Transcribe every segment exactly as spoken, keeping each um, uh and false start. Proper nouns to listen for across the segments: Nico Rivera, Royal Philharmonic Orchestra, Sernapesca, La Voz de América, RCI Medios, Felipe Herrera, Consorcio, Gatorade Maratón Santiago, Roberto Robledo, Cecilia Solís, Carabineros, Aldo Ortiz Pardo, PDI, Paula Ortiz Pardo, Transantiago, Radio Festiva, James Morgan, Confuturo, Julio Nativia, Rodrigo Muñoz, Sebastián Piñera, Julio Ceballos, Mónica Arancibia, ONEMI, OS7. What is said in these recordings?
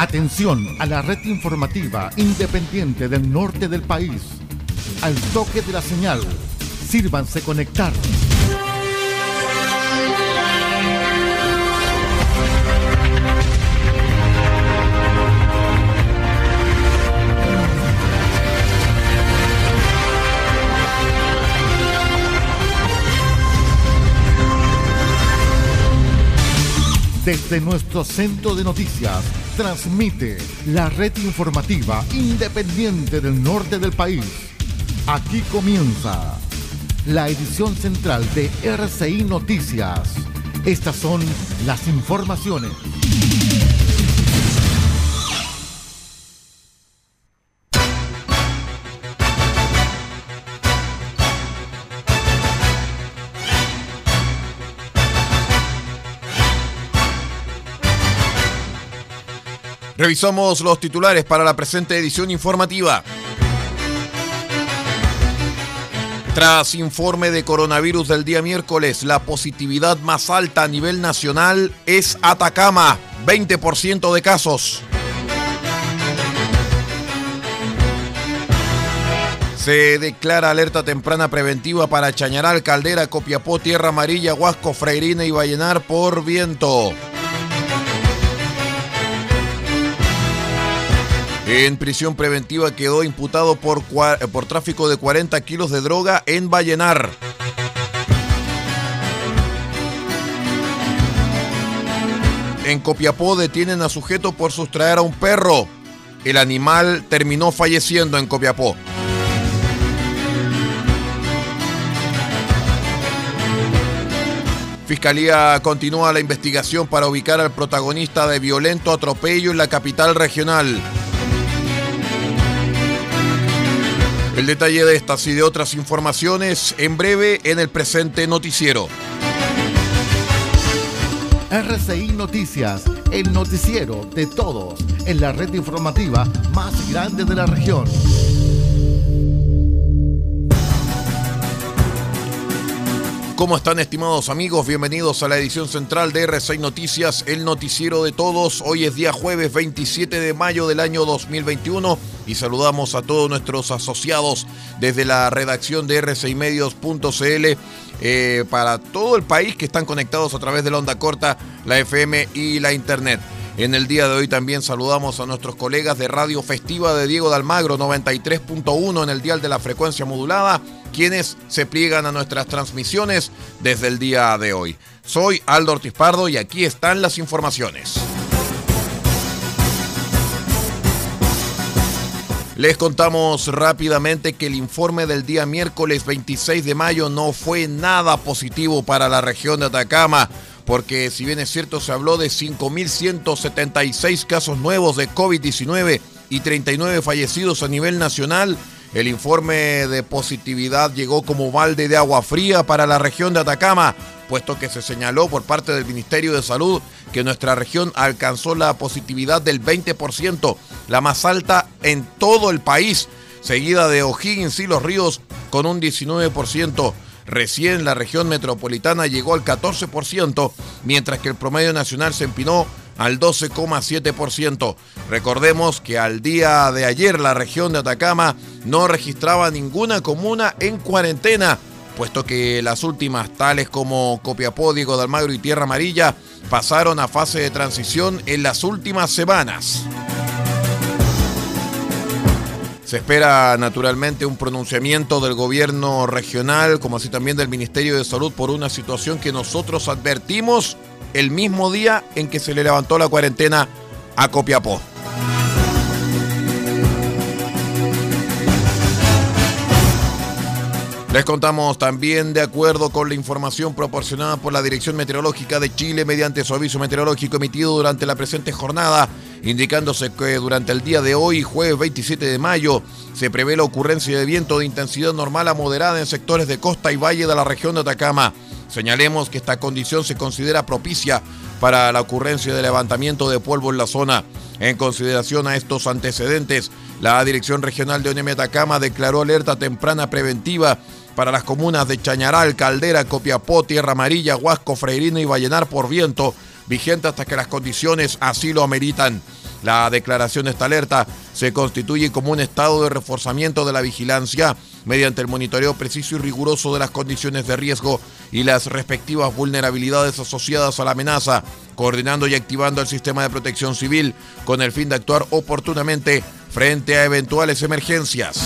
Atención a la red informativa independiente del norte del país. Al toque de la señal, sírvanse conectar. Desde nuestro centro de noticias, transmite la red informativa independiente del norte del país. Aquí comienza la edición central de R C I Noticias. Estas son las informaciones. Revisamos los titulares para la presente edición informativa. Tras informe de coronavirus del día miércoles, la positividad más alta a nivel nacional es Atacama, veinte por ciento de casos. Se declara alerta temprana preventiva para Chañaral, Caldera, Copiapó, Tierra Amarilla, Huasco, Freirina y Vallenar por viento. En prisión preventiva quedó imputado por, por tráfico de cuarenta kilos de droga en Vallenar. En Copiapó detienen a sujeto por sustraer a un perro. El animal terminó falleciendo en Copiapó. Fiscalía continúa la investigación para ubicar al protagonista de violento atropello en la capital regional. El detalle de estas y de otras informaciones en breve en el presente noticiero. R C I Noticias, el noticiero de todos, en la red informativa más grande de la región. ¿Cómo están, estimados amigos? Bienvenidos a la edición central de R C I Noticias, el noticiero de todos. Hoy es día jueves veintisiete de mayo del año dos mil veintiuno. Y saludamos a todos nuestros asociados desde la redacción de R C I Medios punto C L eh, para todo el país que están conectados a través de la onda corta, la F M y la Internet. En el día de hoy también saludamos a nuestros colegas de Radio Festiva de Diego de Almagro, noventa y tres punto uno en el dial de la frecuencia modulada, quienes se pliegan a nuestras transmisiones desde el día de hoy. Soy Aldo Ortiz Pardo y aquí están las informaciones. Les contamos rápidamente que el informe del día miércoles veintiséis de mayo no fue nada positivo para la región de Atacama, porque si bien es cierto se habló de cinco mil ciento setenta y seis casos nuevos de COVID diecinueve y treinta y nueve fallecidos a nivel nacional, el informe de positividad llegó como balde de agua fría para la región de Atacama, puesto que se señaló por parte del Ministerio de Salud que nuestra región alcanzó la positividad del veinte por ciento, la más alta en todo el país, seguida de O'Higgins y Los Ríos con un diecinueve por ciento. Recién la región metropolitana llegó al catorce por ciento, mientras que el promedio nacional se empinó al doce coma siete por ciento. Recordemos que al día de ayer la región de Atacama no registraba ninguna comuna en cuarentena, puesto que las últimas, tales como Copiapó, Diego de Almagro y Tierra Amarilla, pasaron a fase de transición en las últimas semanas. Se espera naturalmente un pronunciamiento del gobierno regional, como así también del Ministerio de Salud, por una situación que nosotros advertimos el mismo día en que se le levantó la cuarentena a Copiapó. Les contamos también, de acuerdo con la información proporcionada por la Dirección Meteorológica de Chile mediante su aviso meteorológico emitido durante la presente jornada, indicándose que durante el día de hoy, jueves veintisiete de mayo, se prevé la ocurrencia de viento de intensidad normal a moderada en sectores de costa y valle de la región de Atacama. Señalemos que esta condición se considera propicia para la ocurrencia de levantamiento de polvo en la zona. En consideración a estos antecedentes, la Dirección Regional de ONEMI Atacama declaró alerta temprana preventiva para las comunas de Chañaral, Caldera, Copiapó, Tierra Amarilla, Huasco, Freirina y Vallenar por viento, vigente hasta que las condiciones así lo ameritan. La declaración de esta alerta se constituye como un estado de reforzamiento de la vigilancia mediante el monitoreo preciso y riguroso de las condiciones de riesgo y las respectivas vulnerabilidades asociadas a la amenaza, coordinando y activando el sistema de protección civil con el fin de actuar oportunamente frente a eventuales emergencias.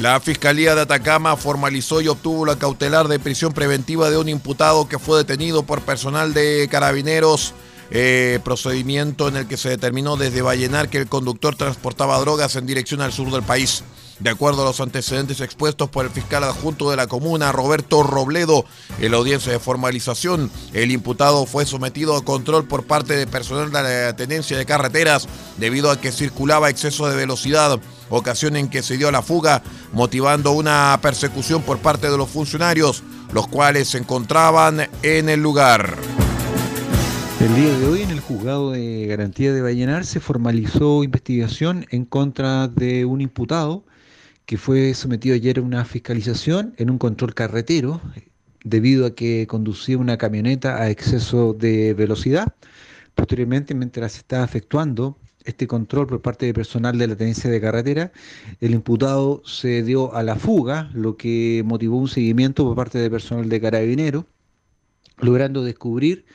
La Fiscalía de Atacama formalizó y obtuvo la cautelar de prisión preventiva de un imputado que fue detenido por personal de Carabineros, eh, procedimiento en el que se determinó desde Vallenar que el conductor transportaba drogas en dirección al sur del país. De acuerdo a los antecedentes expuestos por el fiscal adjunto de la comuna, Roberto Robledo, en la audiencia de formalización, el imputado fue sometido a control por parte de personal de la Tenencia de Carreteras debido a que circulaba a exceso de velocidad, ocasión en que se dio a la fuga, motivando una persecución por parte de los funcionarios, los cuales se encontraban en el lugar. El día de hoy en el Juzgado de Garantía de Vallenar se formalizó investigación en contra de un imputado que fue sometido ayer a una fiscalización en un control carretero debido a que conducía una camioneta a exceso de velocidad. Posteriormente, mientras se estaba efectuando este control por parte de personal de la Tenencia de Carretera, el imputado se dio a la fuga, lo que motivó un seguimiento por parte de personal de Carabineros, logrando descubrir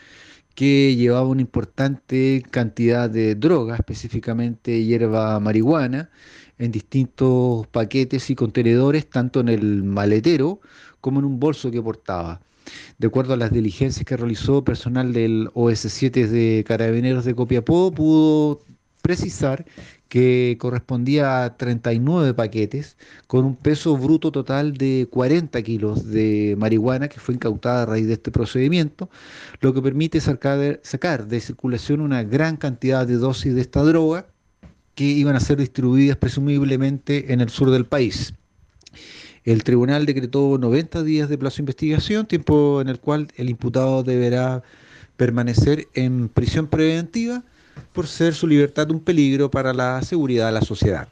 que llevaba una importante cantidad de droga, específicamente hierba marihuana, en distintos paquetes y contenedores, tanto en el maletero como en un bolso que portaba. De acuerdo a las diligencias que realizó personal del O S siete de Carabineros de Copiapó, pudo precisar que correspondía a treinta y nueve paquetes con un peso bruto total de cuarenta kilos de marihuana que fue incautada a raíz de este procedimiento, lo que permite sacar, sacar de circulación una gran cantidad de dosis de esta droga que iban a ser distribuidas presumiblemente en el sur del país. El tribunal decretó noventa días de plazo de investigación, tiempo en el cual el imputado deberá permanecer en prisión preventiva por ser su libertad un peligro para la seguridad de la sociedad.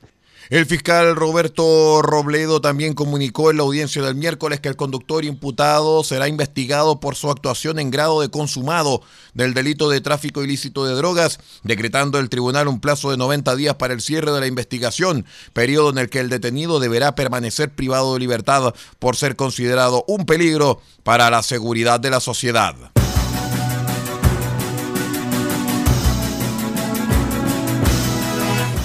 El fiscal Roberto Robledo también comunicó en la audiencia del miércoles que el conductor imputado será investigado por su actuación en grado de consumado del delito de tráfico ilícito de drogas, decretando el tribunal un plazo de noventa días para el cierre de la investigación, periodo en el que el detenido deberá permanecer privado de libertad por ser considerado un peligro para la seguridad de la sociedad.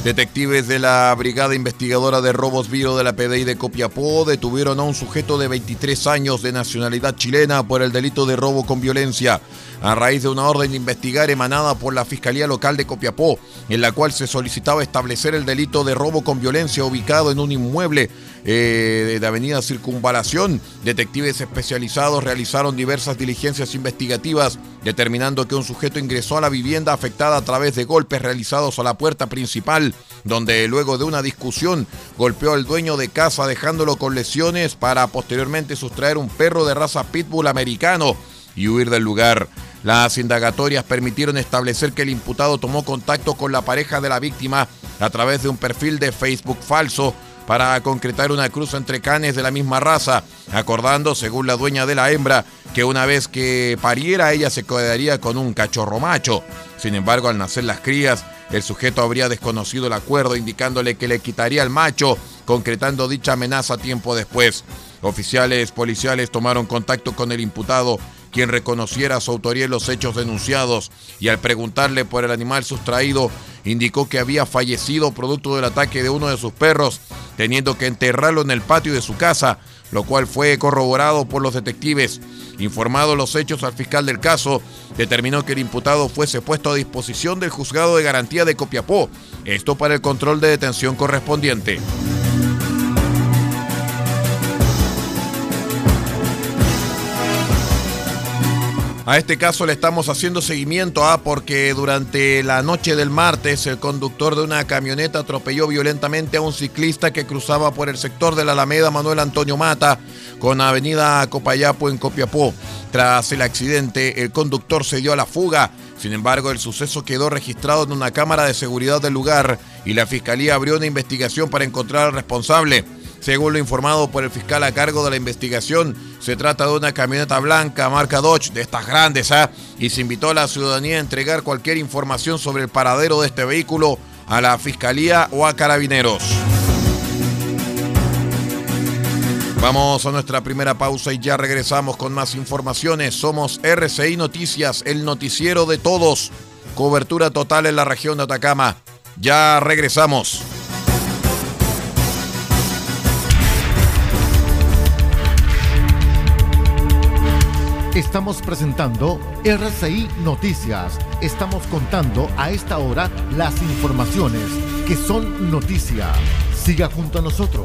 Detectives de la Brigada Investigadora de Robos Viro de la P D I de Copiapó detuvieron a un sujeto de veintitrés años de nacionalidad chilena por el delito de robo con violencia, a raíz de una orden de investigar emanada por la Fiscalía Local de Copiapó, en la cual se solicitaba establecer el delito de robo con violencia ubicado en un inmueble eh, de Avenida Circunvalación. Detectives especializados realizaron diversas diligencias investigativas, determinando que un sujeto ingresó a la vivienda afectada a través de golpes realizados a la puerta principal, donde luego de una discusión golpeó al dueño de casa dejándolo con lesiones para posteriormente sustraer un perro de raza pitbull americano y huir del lugar. Las indagatorias permitieron establecer que el imputado tomó contacto con la pareja de la víctima a través de un perfil de Facebook falso para concretar una cruz entre canes de la misma raza, acordando, según la dueña de la hembra, que una vez que pariera ella se quedaría con un cachorro macho. Sin embargo, al nacer las crías, el sujeto habría desconocido el acuerdo, indicándole que le quitaría al macho, concretando dicha amenaza tiempo después. Oficiales policiales tomaron contacto con el imputado, quien reconociera su autoría en los hechos denunciados, y al preguntarle por el animal sustraído, indicó que había fallecido producto del ataque de uno de sus perros, teniendo que enterrarlo en el patio de su casa, lo cual fue corroborado por los detectives. Informados los hechos al fiscal del caso, determinó que el imputado fuese puesto a disposición del juzgado de garantía de Copiapó, esto para el control de detención correspondiente. A este caso le estamos haciendo seguimiento a, porque durante la noche del martes el conductor de una camioneta atropelló violentamente a un ciclista que cruzaba por el sector de la Alameda Manuel Antonio Mata con Avenida Copayapo en Copiapó. Tras el accidente, el conductor se dio a la fuga. Sin embargo, el suceso quedó registrado en una cámara de seguridad del lugar y la Fiscalía abrió una investigación para encontrar al responsable. Según lo informado por el fiscal a cargo de la investigación, se trata de una camioneta blanca marca Dodge, de estas grandes, ¿eh? y se invitó a la ciudadanía a entregar cualquier información sobre el paradero de este vehículo a la Fiscalía o a Carabineros. Vamos a nuestra primera pausa y ya regresamos con más informaciones. Somos R C I Noticias, el noticiero de todos. Cobertura total en la región de Atacama. Ya regresamos. Estamos presentando R C I Noticias. Estamos contando a esta hora las informaciones que son noticia. Siga junto a nosotros.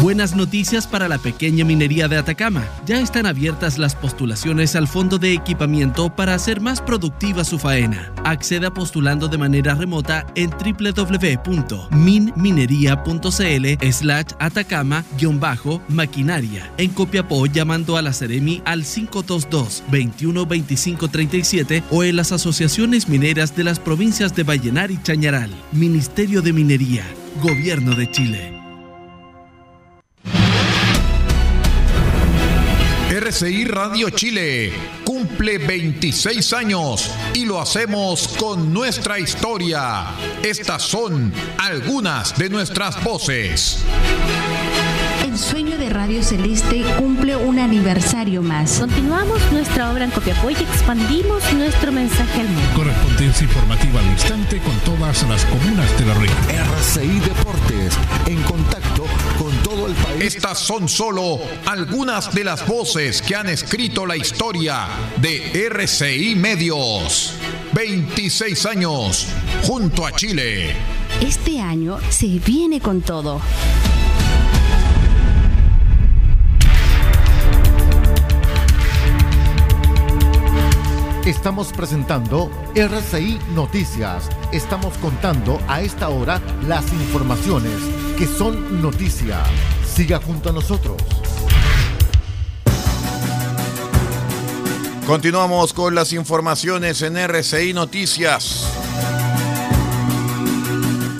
Buenas noticias para la pequeña minería de Atacama. Ya están abiertas las postulaciones al Fondo de Equipamiento para hacer más productiva su faena. Acceda postulando de manera remota en doble u doble u doble u punto min minería punto c l slash atacama guión bajo maquinaria. En Copiapó, llamando a la Seremi al cinco dos dos, dos uno dos cinco tres siete o en las asociaciones mineras de las provincias de Vallenar y Chañaral. Ministerio de Minería, Gobierno de Chile. R C I Radio Chile cumple veintiséis años y lo hacemos con nuestra historia. Estas son algunas de nuestras voces. El sueño de Radio Celeste cumple un aniversario más. Continuamos nuestra obra en Copiapó y expandimos nuestro mensaje al mundo. Correspondencia informativa al instante con todas las comunas de la región. R C I Deportes, en contacto con todo el país. Estas son solo algunas de las voces que han escrito la historia de R C I Medios. veintiséis años junto a Chile. Este año se viene con todo. Estamos presentando R C I Noticias. Estamos contando a esta hora las informaciones que son noticia. Siga junto a nosotros. Continuamos con las informaciones en R C I Noticias.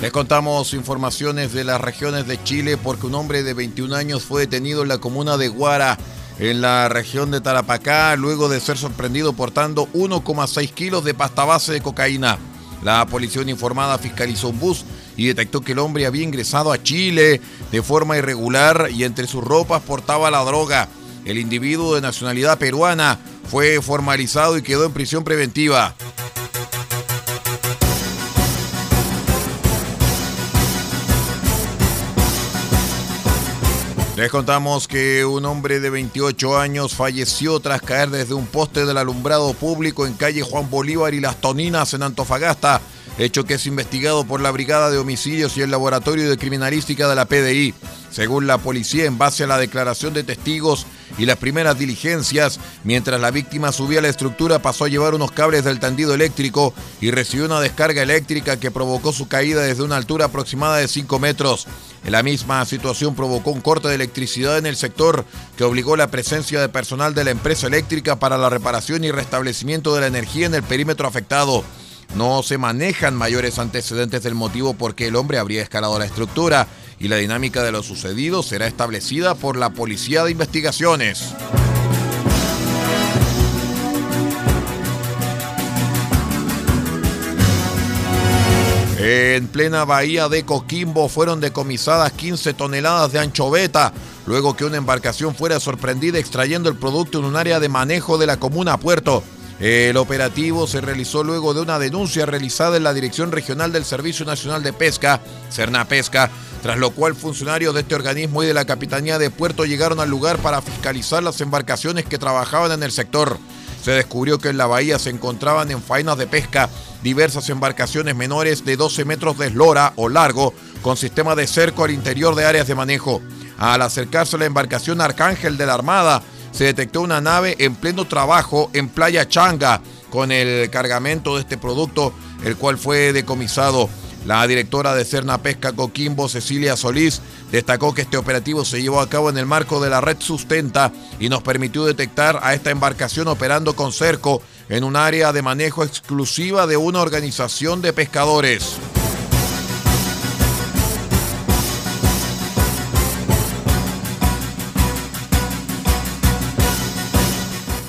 Les contamos informaciones de las regiones de Chile, porque un hombre de veintiún años fue detenido en la comuna de Guara, en la región de Tarapacá, luego de ser sorprendido portando uno coma seis kilos de pasta base de cocaína. La policía uniformada fiscalizó un bus y detectó que el hombre había ingresado a Chile de forma irregular y entre sus ropas portaba la droga. El individuo, de nacionalidad peruana, fue formalizado y quedó en prisión preventiva. Les contamos que un hombre de veintiocho años falleció tras caer desde un poste del alumbrado público en calle Juan Bolívar y Las Toninas en Antofagasta, hecho que es investigado por la Brigada de Homicidios y el Laboratorio de Criminalística de la P D I. Según la policía, en base a la declaración de testigos y las primeras diligencias, mientras la víctima subía a la estructura pasó a llevar unos cables del tendido eléctrico y recibió una descarga eléctrica que provocó su caída desde una altura aproximada de cinco metros. La misma situación provocó un corte de electricidad en el sector que obligó la presencia de personal de la empresa eléctrica para la reparación y restablecimiento de la energía en el perímetro afectado. No se manejan mayores antecedentes del motivo por qué el hombre habría escalado la estructura y la dinámica de lo sucedido será establecida por la Policía de Investigaciones. En plena bahía de Coquimbo fueron decomisadas quince toneladas de anchoveta, luego que una embarcación fuera sorprendida extrayendo el producto en un área de manejo de la comuna Puerto. El operativo se realizó luego de una denuncia realizada en la Dirección Regional del Servicio Nacional de Pesca, Sernapesca, tras lo cual funcionarios de este organismo y de la Capitanía de Puerto llegaron al lugar para fiscalizar las embarcaciones que trabajaban en el sector. Se descubrió que en la bahía se encontraban en faenas de pesca diversas embarcaciones menores de doce metros de eslora o largo, con sistema de cerco al interior de áreas de manejo. Al acercarse a la embarcación Arcángel de la Armada, se detectó una nave en pleno trabajo en Playa Changa con el cargamento de este producto, el cual fue decomisado. La directora de Sernapesca Coquimbo, Cecilia Solís, destacó que este operativo se llevó a cabo en el marco de la red Sustenta y nos permitió detectar a esta embarcación operando con cerco en un área de manejo exclusiva de una organización de pescadores.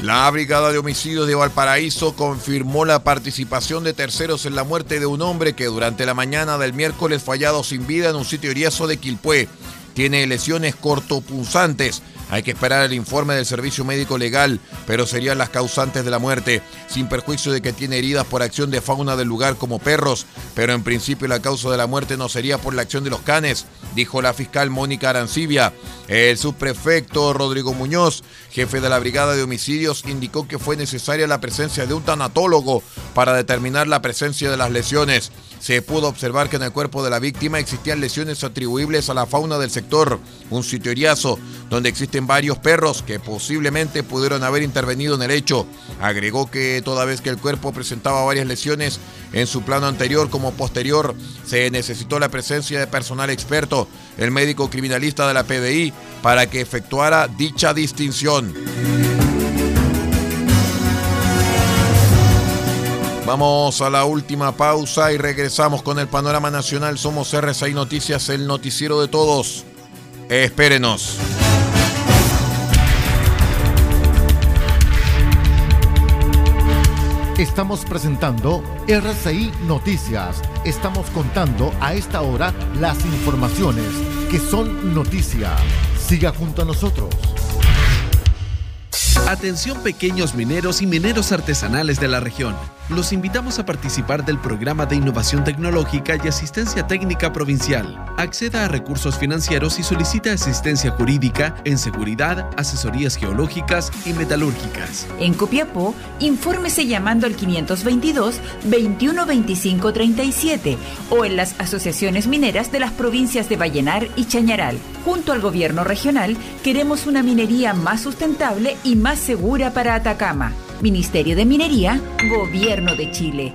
La Brigada de Homicidios de Valparaíso confirmó la participación de terceros en la muerte de un hombre que durante la mañana del miércoles fue hallado sin vida en un sitio eriazo de Quilpué. Tiene lesiones cortopunzantes. Hay que esperar el informe del servicio médico legal, pero serían las causantes de la muerte, sin perjuicio de que tiene heridas por acción de fauna del lugar como perros, pero en principio la causa de la muerte no sería por la acción de los canes, dijo la fiscal Mónica Arancibia. El subprefecto Rodrigo Muñoz, jefe de la Brigada de Homicidios, indicó que fue necesaria la presencia de un tanatólogo para determinar la presencia de las lesiones. Se pudo observar que en el cuerpo de la víctima existían lesiones atribuibles a la fauna del sector, un sitio eriazo donde existen varios perros que posiblemente pudieron haber intervenido en el hecho. Agregó que toda vez que el cuerpo presentaba varias lesiones en su plano anterior como posterior, se necesitó la presencia de personal experto, el médico criminalista de la P D I, para que efectuara dicha distinción. Vamos a la última pausa y regresamos con el panorama nacional. Somos R C I Noticias, el noticiero de todos. Espérenos. Estamos presentando R C I Noticias. Estamos contando a esta hora las informaciones que son noticia. Siga junto a nosotros. Atención pequeños mineros y mineros artesanales de la región. Los invitamos a participar del programa de innovación tecnológica y asistencia técnica provincial. Acceda a recursos financieros y solicita asistencia jurídica en seguridad, asesorías geológicas y metalúrgicas. En Copiapó, infórmese llamando al quinientos veintidós, veintiuno veinticinco treinta y siete o en las asociaciones mineras de las provincias de Vallenar y Chañaral. Junto al gobierno regional, queremos una minería más sustentable y más segura para Atacama. Ministerio de Minería, Gobierno de Chile.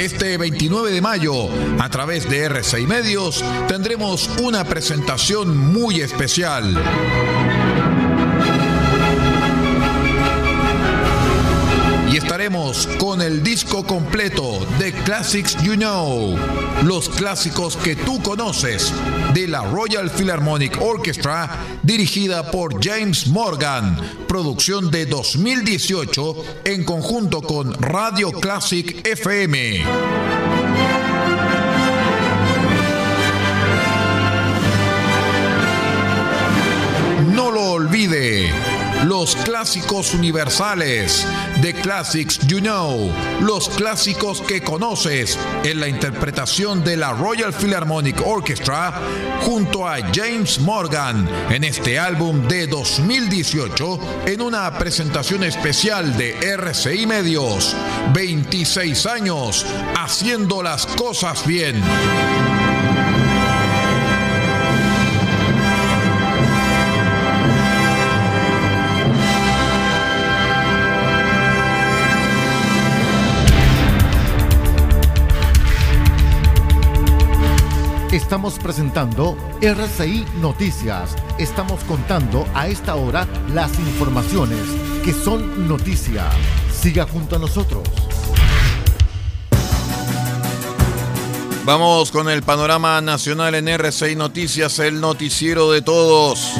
Este veintinueve de mayo, a través de R C I Medios, tendremos una presentación muy especial. Y estaremos con el disco completo de Classics You Know, los clásicos que tú conoces, de la Royal Philharmonic Orchestra, dirigida por James Morgan, producción de dos mil dieciocho, en conjunto con Radio Classic F M. No lo olvide, los clásicos universales, The Classics You Know, los clásicos que conoces, en la interpretación de la Royal Philharmonic Orchestra junto a James Morgan en este álbum de dos mil dieciocho, en una presentación especial de R C I Medios. veintiséis años haciendo las cosas bien. Estamos presentando R C I Noticias. Estamos contando a esta hora las informaciones que son noticia. Siga junto a nosotros. Vamos con el panorama nacional en R C I Noticias, el noticiero de todos.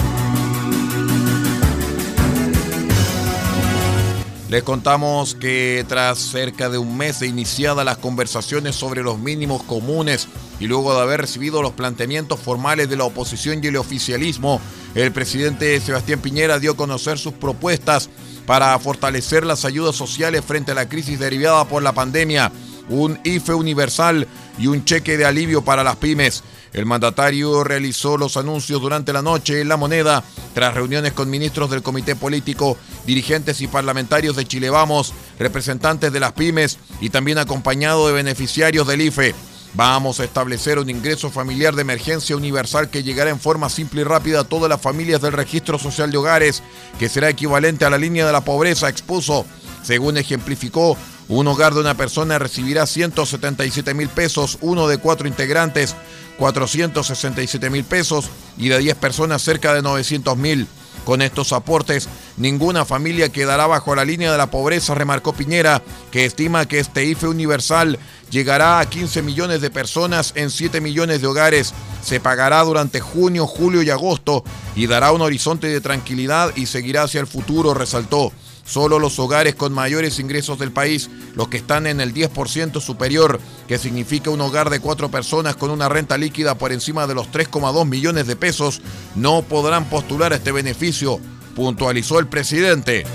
Les contamos que tras cerca de un mes de iniciadas las conversaciones sobre los mínimos comunes y luego de haber recibido los planteamientos formales de la oposición y el oficialismo, el presidente Sebastián Piñera dio a conocer sus propuestas para fortalecer las ayudas sociales frente a la crisis derivada por la pandemia, un I F E universal y un cheque de alivio para las pymes. El mandatario realizó los anuncios durante la noche en La Moneda, tras reuniones con ministros del Comité Político, dirigentes y parlamentarios de Chile Vamos, representantes de las pymes y también acompañado de beneficiarios del I F E. Vamos a establecer un ingreso familiar de emergencia universal que llegará en forma simple y rápida a todas las familias del Registro Social de Hogares, que será equivalente a la línea de la pobreza, expuso. Según ejemplificó, un hogar de una persona recibirá ciento setenta y siete mil pesos, uno de cuatro integrantes, cuatrocientos sesenta y siete mil pesos y de diez personas cerca de novecientos mil. Con estos aportes, ninguna familia quedará bajo la línea de la pobreza, remarcó Piñera, que estima que este I F E universal llegará a quince millones de personas en siete millones de hogares. Se pagará durante junio, julio y agosto y dará un horizonte de tranquilidad y seguirá hacia el futuro, resaltó. Solo los hogares con mayores ingresos del país, los que están en el diez por ciento superior, que significa un hogar de cuatro personas con una renta líquida por encima de los tres coma dos millones de pesos, no podrán postular este beneficio, puntualizó el presidente.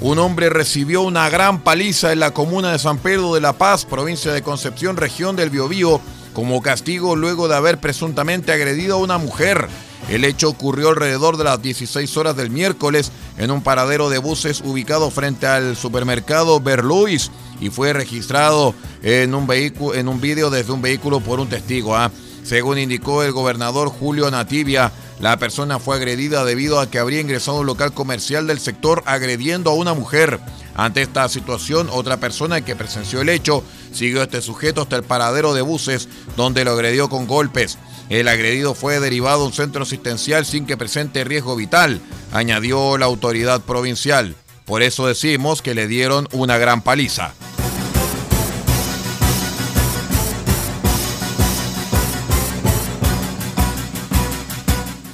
Un hombre recibió una gran paliza en la comuna de San Pedro de la Paz, provincia de Concepción, región del Biobío, como castigo luego de haber presuntamente agredido a una mujer. El hecho ocurrió alrededor de las dieciséis horas del miércoles en un paradero de buses ubicado frente al supermercado Berluis y fue registrado en un vehículo, en un video desde un vehículo por un testigo. ¿eh? Según indicó el gobernador Julio Nativia, la persona fue agredida debido a que habría ingresado a un local comercial del sector agrediendo a una mujer. Ante esta situación, otra persona que presenció el hecho siguió a este sujeto hasta el paradero de buses, donde lo agredió con golpes. El agredido fue derivado a un centro asistencial sin que presente riesgo vital, añadió la autoridad provincial. Por eso decimos que le dieron una gran paliza.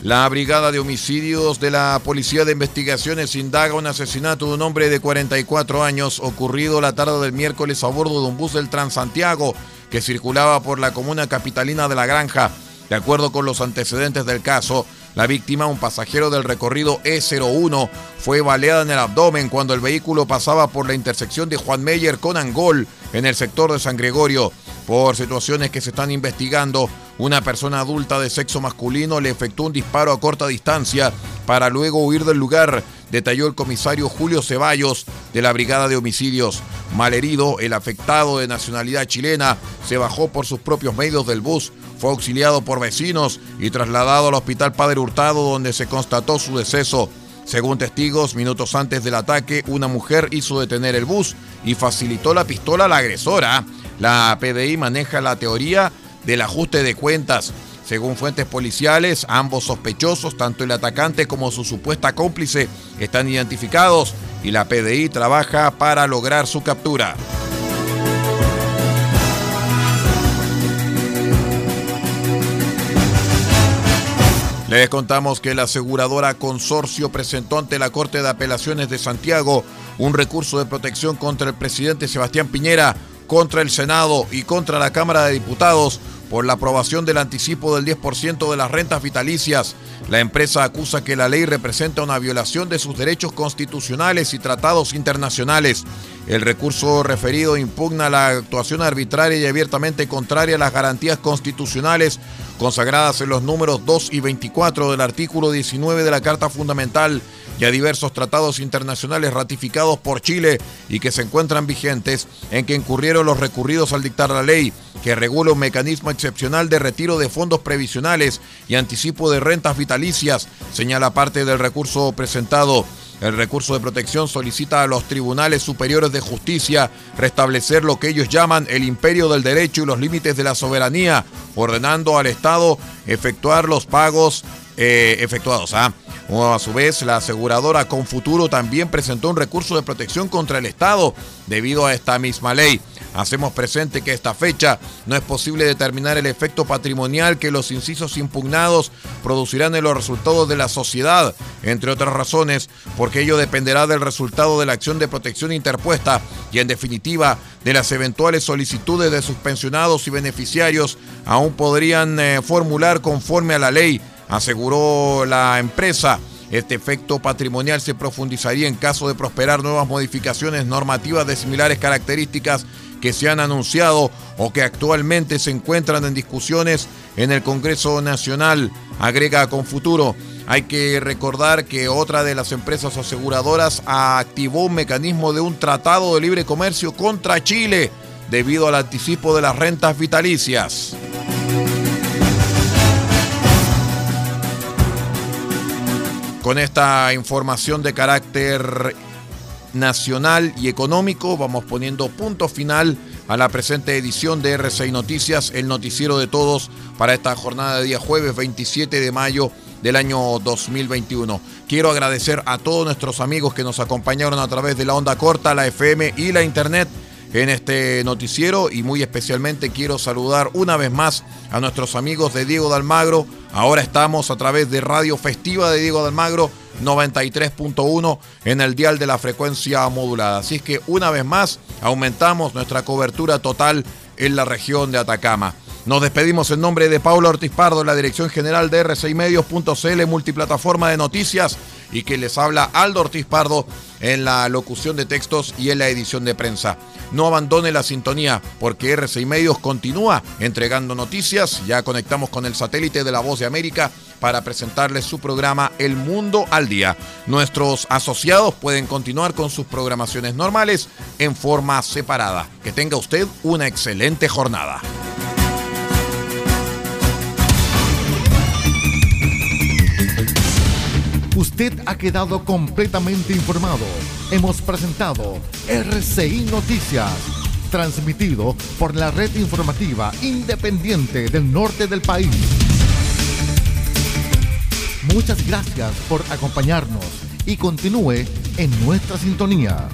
La Brigada de Homicidios de la Policía de Investigaciones indaga un asesinato de un hombre de cuarenta y cuatro años ocurrido la tarde del miércoles a bordo de un bus del Transantiago que circulaba por la comuna capitalina de La Granja. De acuerdo con los antecedentes del caso, la víctima, un pasajero del recorrido E cero uno, fue baleada en el abdomen cuando el vehículo pasaba por la intersección de Juan Meyer con Angol en el sector de San Gregorio. Por situaciones que se están investigando, una persona adulta de sexo masculino le efectuó un disparo a corta distancia para luego huir del lugar, detalló el comisario Julio Ceballos de la Brigada de Homicidios. Malherido, el afectado de nacionalidad chilena se bajó por sus propios medios del bus, fue auxiliado por vecinos y trasladado al Hospital Padre Hurtado, donde se constató su deceso. Según testigos, minutos antes del ataque, una mujer hizo detener el bus y facilitó la pistola a la agresora. La P D I maneja la teoría del ajuste de cuentas. Según fuentes policiales, ambos sospechosos, tanto el atacante como su supuesta cómplice, están identificados y la P D I trabaja para lograr su captura. Les contamos que la aseguradora Consorcio presentó ante la Corte de Apelaciones de Santiago un recurso de protección contra el presidente Sebastián Piñera, contra el Senado y contra la Cámara de Diputados por la aprobación del anticipo del diez por ciento de las rentas vitalicias. La empresa acusa que la ley representa una violación de sus derechos constitucionales y tratados internacionales. El recurso referido impugna la actuación arbitraria y abiertamente contraria a las garantías constitucionales consagradas en los números dos y veinticuatro del artículo diecinueve de la Carta Fundamental y a diversos tratados internacionales ratificados por Chile y que se encuentran vigentes, en que incurrieron los recurridos al dictar la ley que regula un mecanismo excepcional de retiro de fondos previsionales y anticipo de rentas vitalicias, señala parte del recurso presentado. El recurso de protección solicita a los tribunales superiores de justicia restablecer lo que ellos llaman el imperio del derecho y los límites de la soberanía, ordenando al Estado efectuar los pagos eh, efectuados. ¿ah? A su vez, la aseguradora Confuturo también presentó un recurso de protección contra el Estado debido a esta misma ley. Hacemos presente que a esta fecha no es posible determinar el efecto patrimonial que los incisos impugnados producirán en los resultados de la sociedad, entre otras razones, porque ello dependerá del resultado de la acción de protección interpuesta y, en definitiva, de las eventuales solicitudes de sus pensionados y beneficiarios aún podrían eh, formular conforme a la ley, aseguró la empresa. Este efecto patrimonial se profundizaría en caso de prosperar nuevas modificaciones normativas de similares características que se han anunciado o que actualmente se encuentran en discusiones en el Congreso Nacional, agrega Confuturo. Hay que recordar que otra de las empresas aseguradoras activó un mecanismo de un tratado de libre comercio contra Chile debido al anticipo de las rentas vitalicias. Con esta información de carácter nacional y económico, vamos poniendo punto final a la presente edición de R C I Noticias, el noticiero de todos para esta jornada de día jueves veintisiete de mayo del año dos mil veintiuno. Quiero agradecer a todos nuestros amigos que nos acompañaron a través de la onda corta, la F M y la Internet en este noticiero, y muy especialmente quiero saludar una vez más a nuestros amigos de Diego de Almagro. Ahora estamos a través de Radio Festiva de Diego de Almagro noventa y tres punto uno en el dial de la frecuencia modulada. Así es que una vez más aumentamos nuestra cobertura total en la región de Atacama. Nos despedimos en nombre de Paula Ortiz Pardo, la dirección general de R C I Medios punto C L, multiplataforma de noticias, y que les habla Aldo Ortiz Pardo en la locución de textos y en la edición de prensa. No abandone la sintonía porque R C I Medios continúa entregando noticias. Ya conectamos con el satélite de La Voz de América para presentarles su programa El Mundo al Día. Nuestros asociados pueden continuar con sus programaciones normales en forma separada. Que tenga usted una excelente jornada. Usted ha quedado completamente informado. Hemos presentado R C I Noticias, transmitido por la red informativa independiente del norte del país. Muchas gracias por acompañarnos y continúe en nuestra sintonía.